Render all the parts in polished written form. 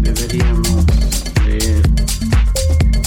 Deberíamos leer, escuchar,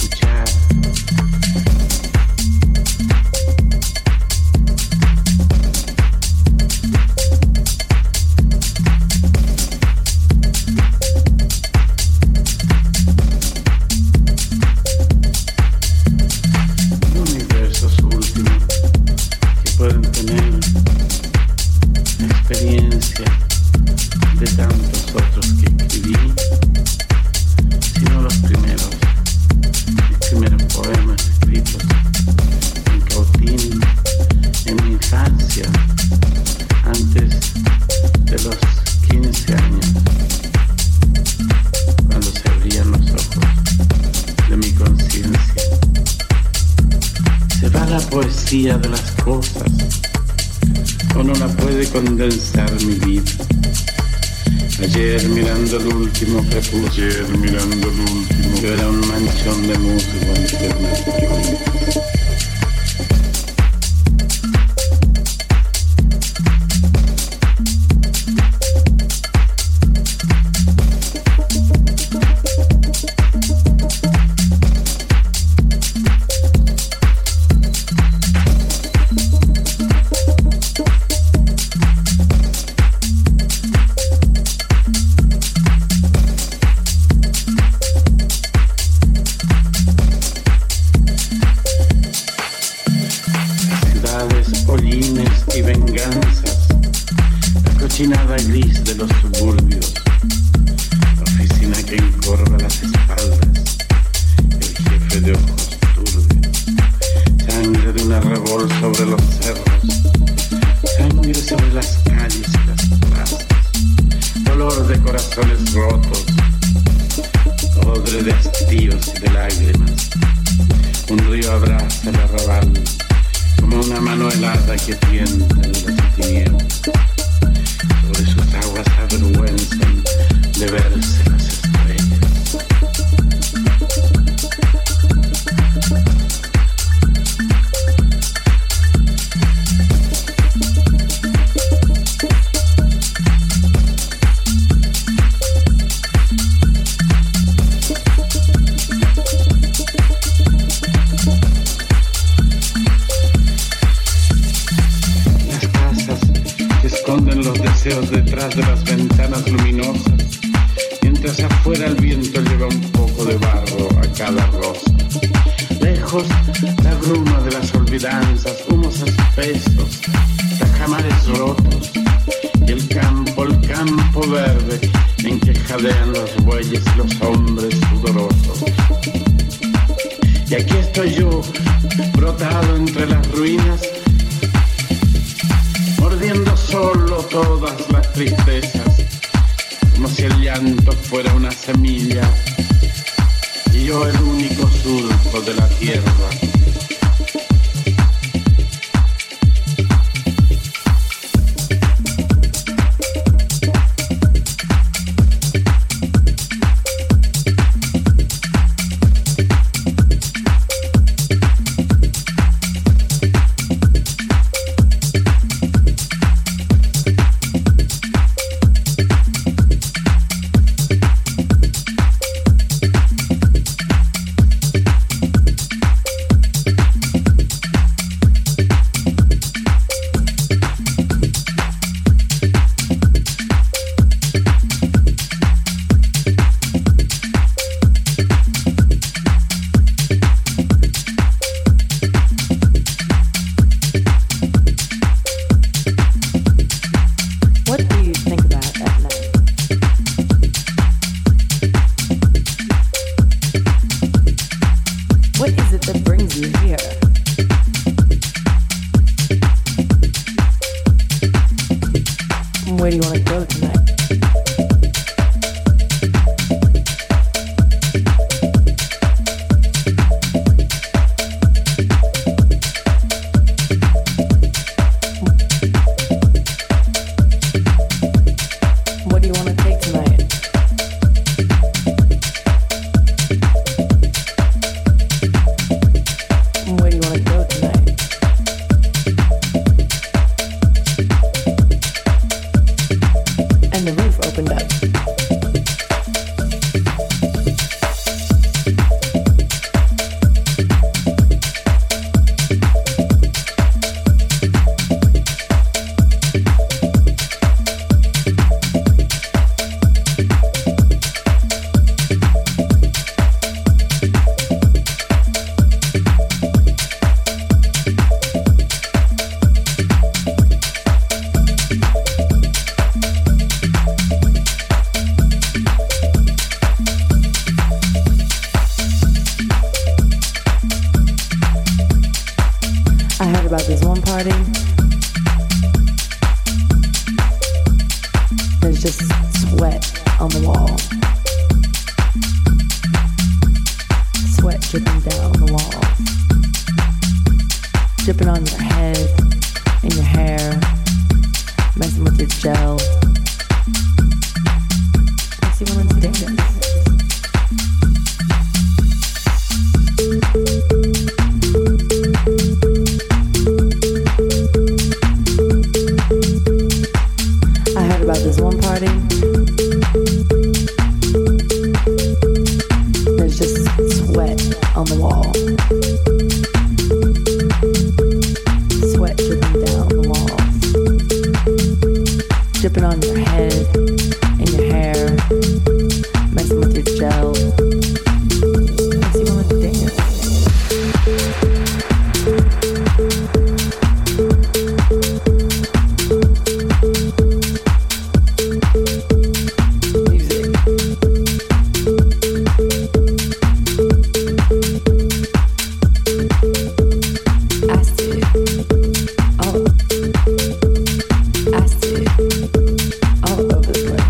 o no la puede condensar mi vida. Ayer mirando el último crepúsculo, yo era un manchón de musgo entre las flores. working on your head and your hair, messing with your gel. Makes you want to dance. All over the place.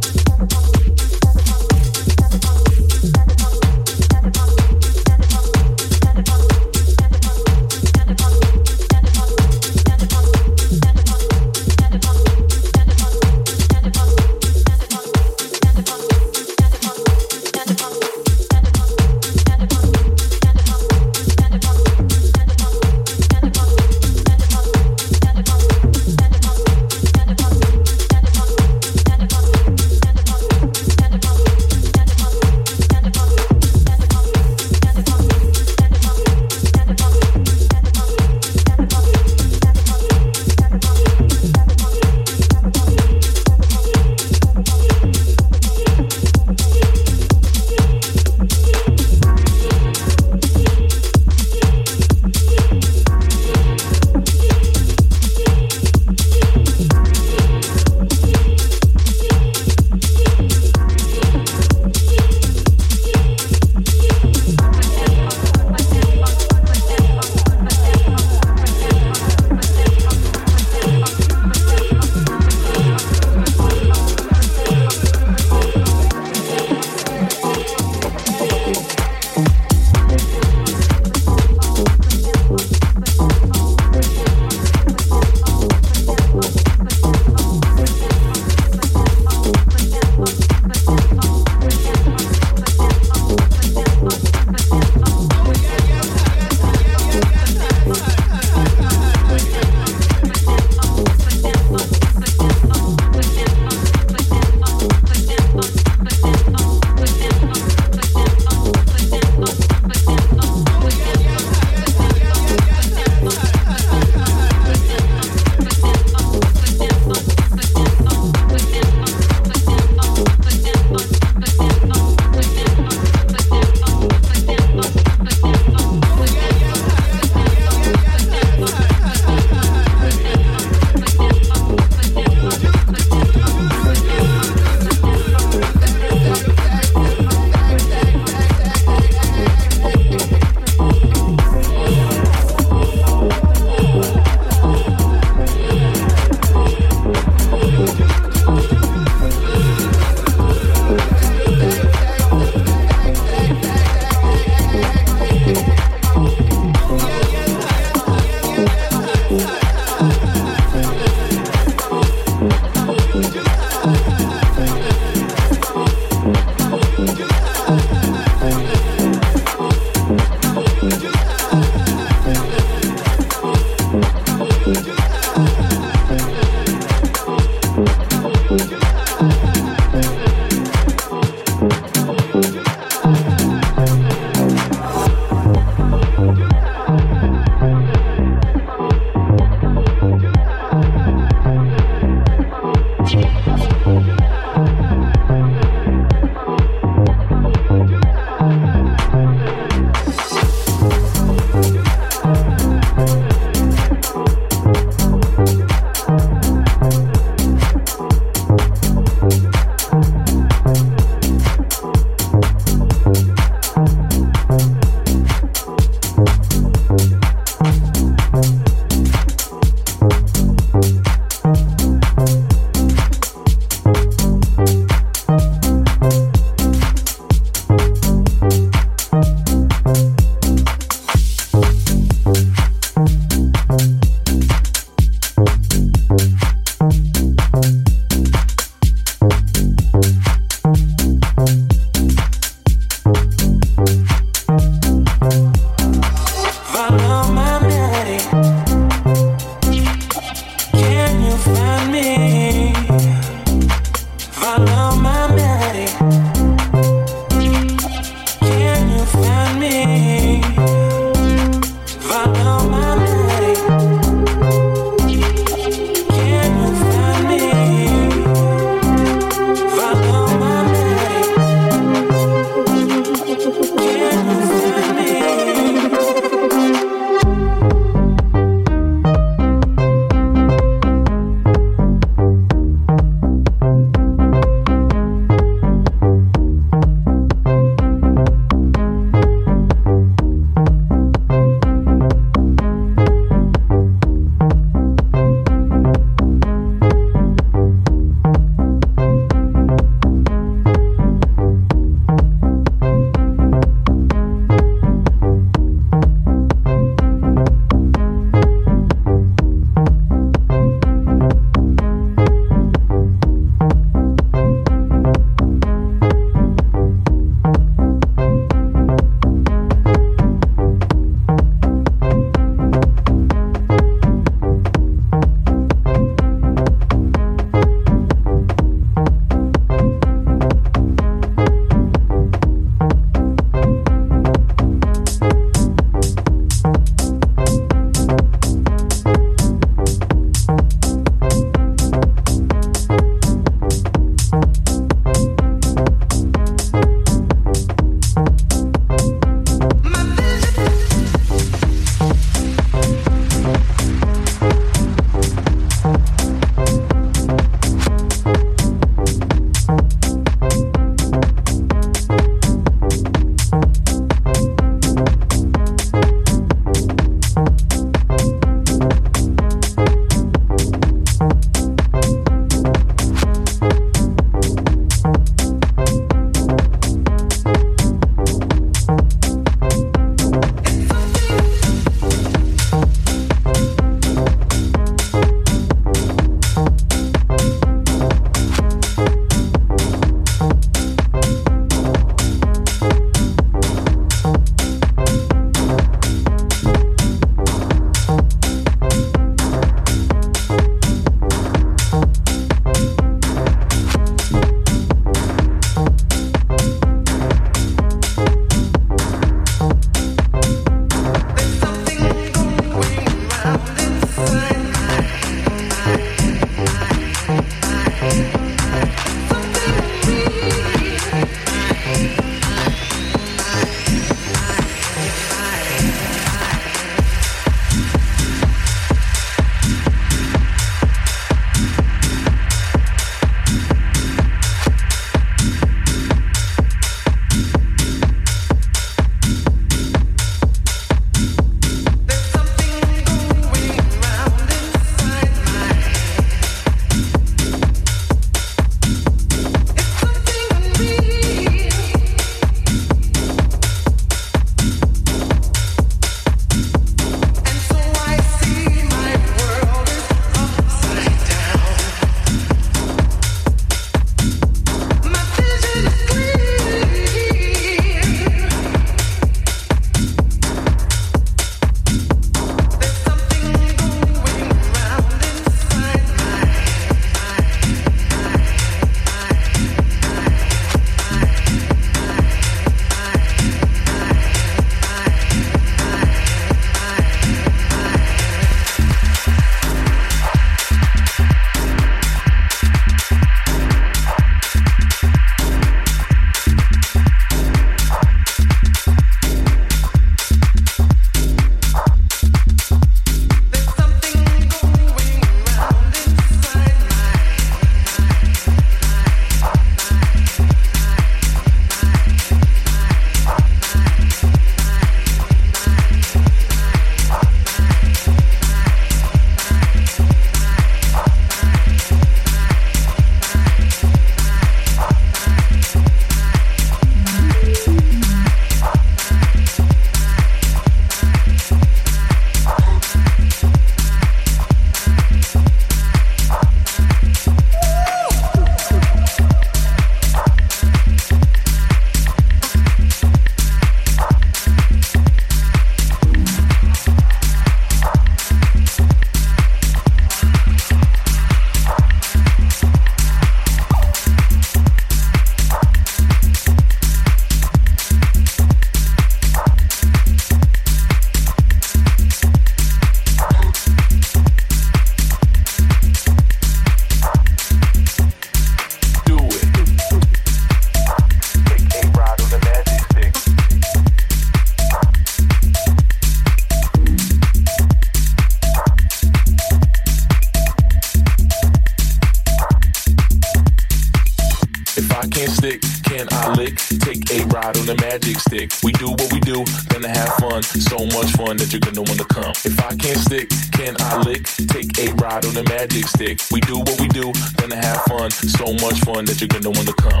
I can't stick, can I lick? Take a ride on the magic stick. We do what we do, gonna have fun. So much fun that you're gonna wanna come. If I can't stick, can I lick? Take a ride on the magic stick. We do what we do, gonna have fun. So much fun that you're gonna wanna come.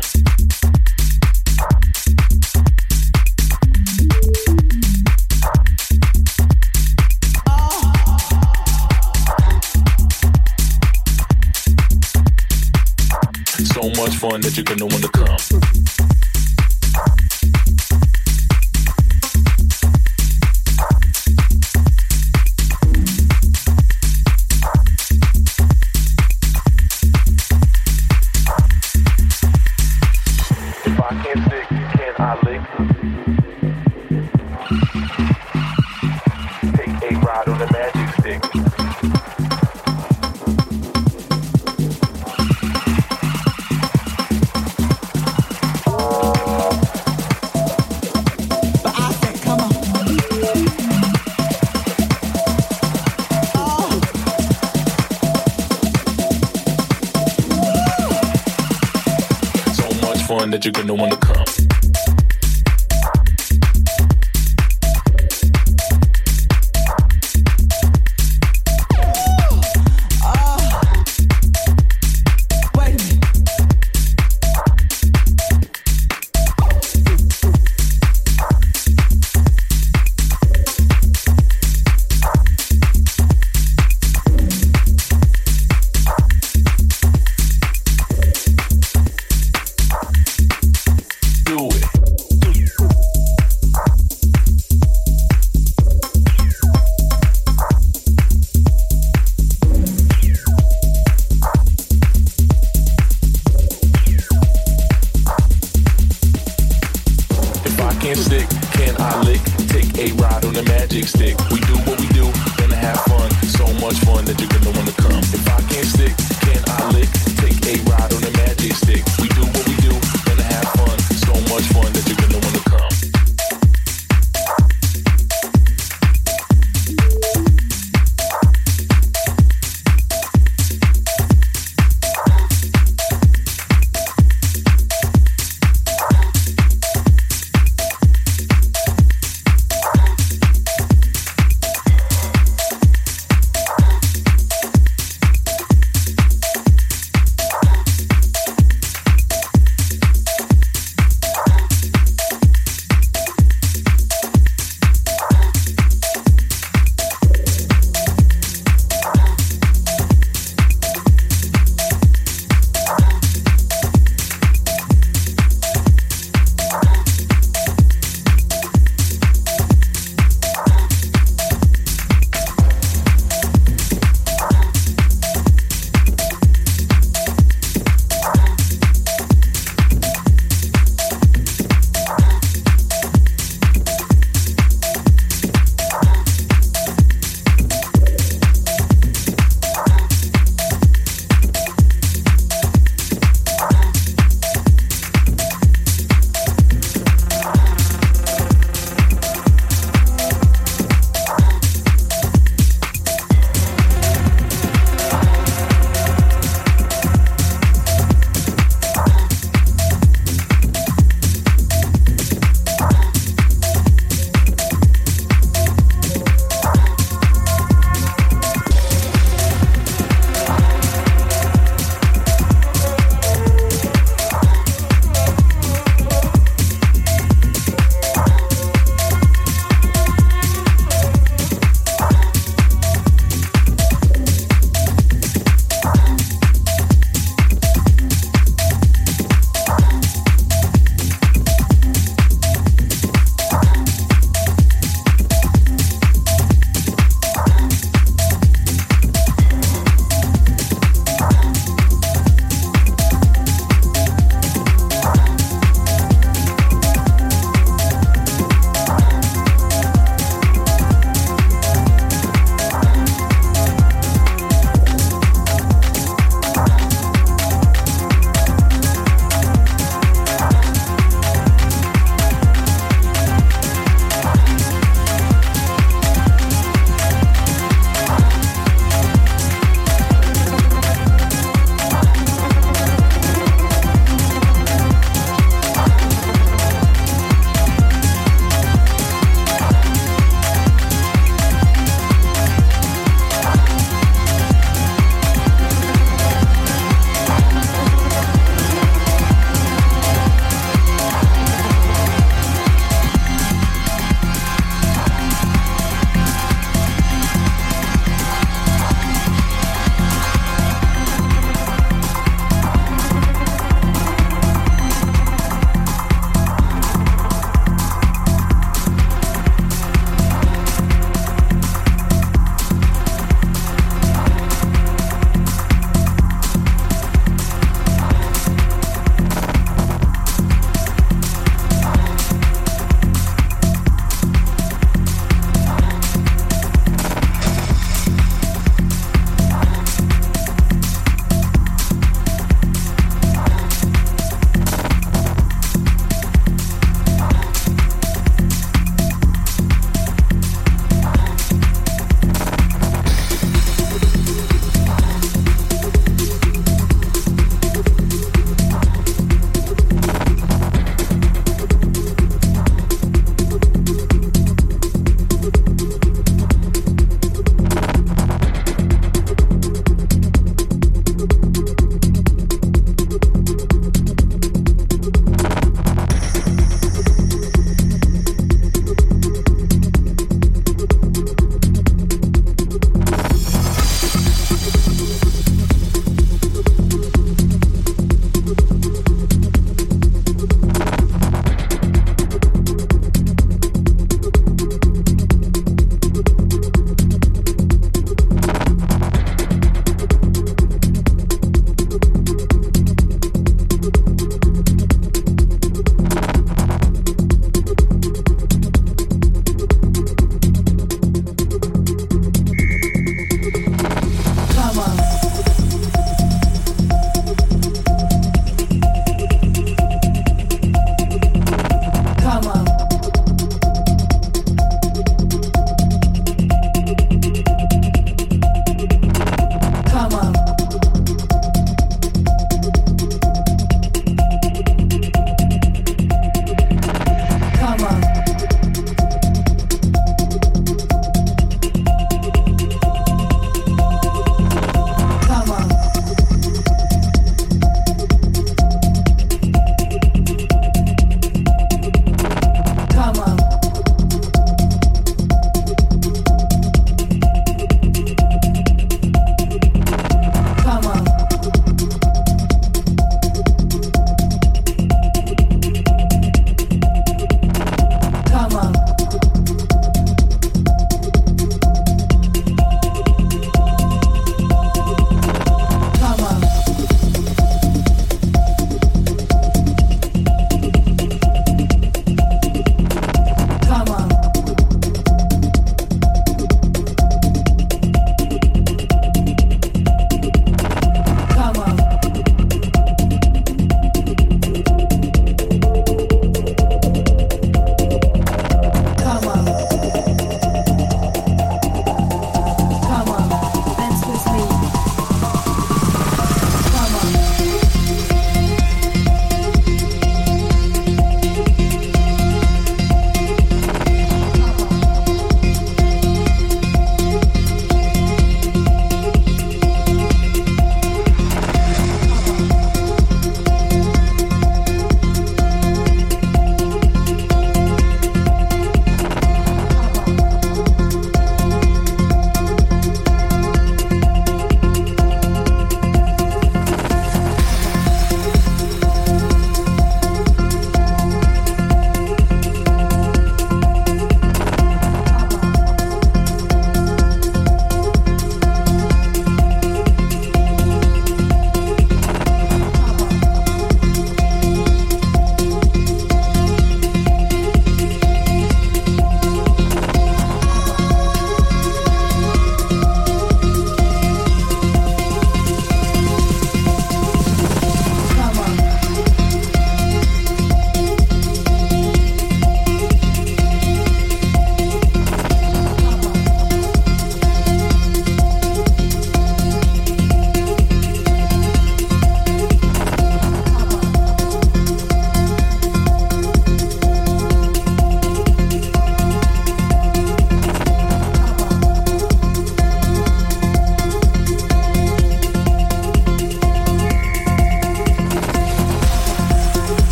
So much fun that you're gonna wanna come. That you're gonna wanna come. Much fun that you're gonna wanna come. If I can't stick, can I lick? Take a ride on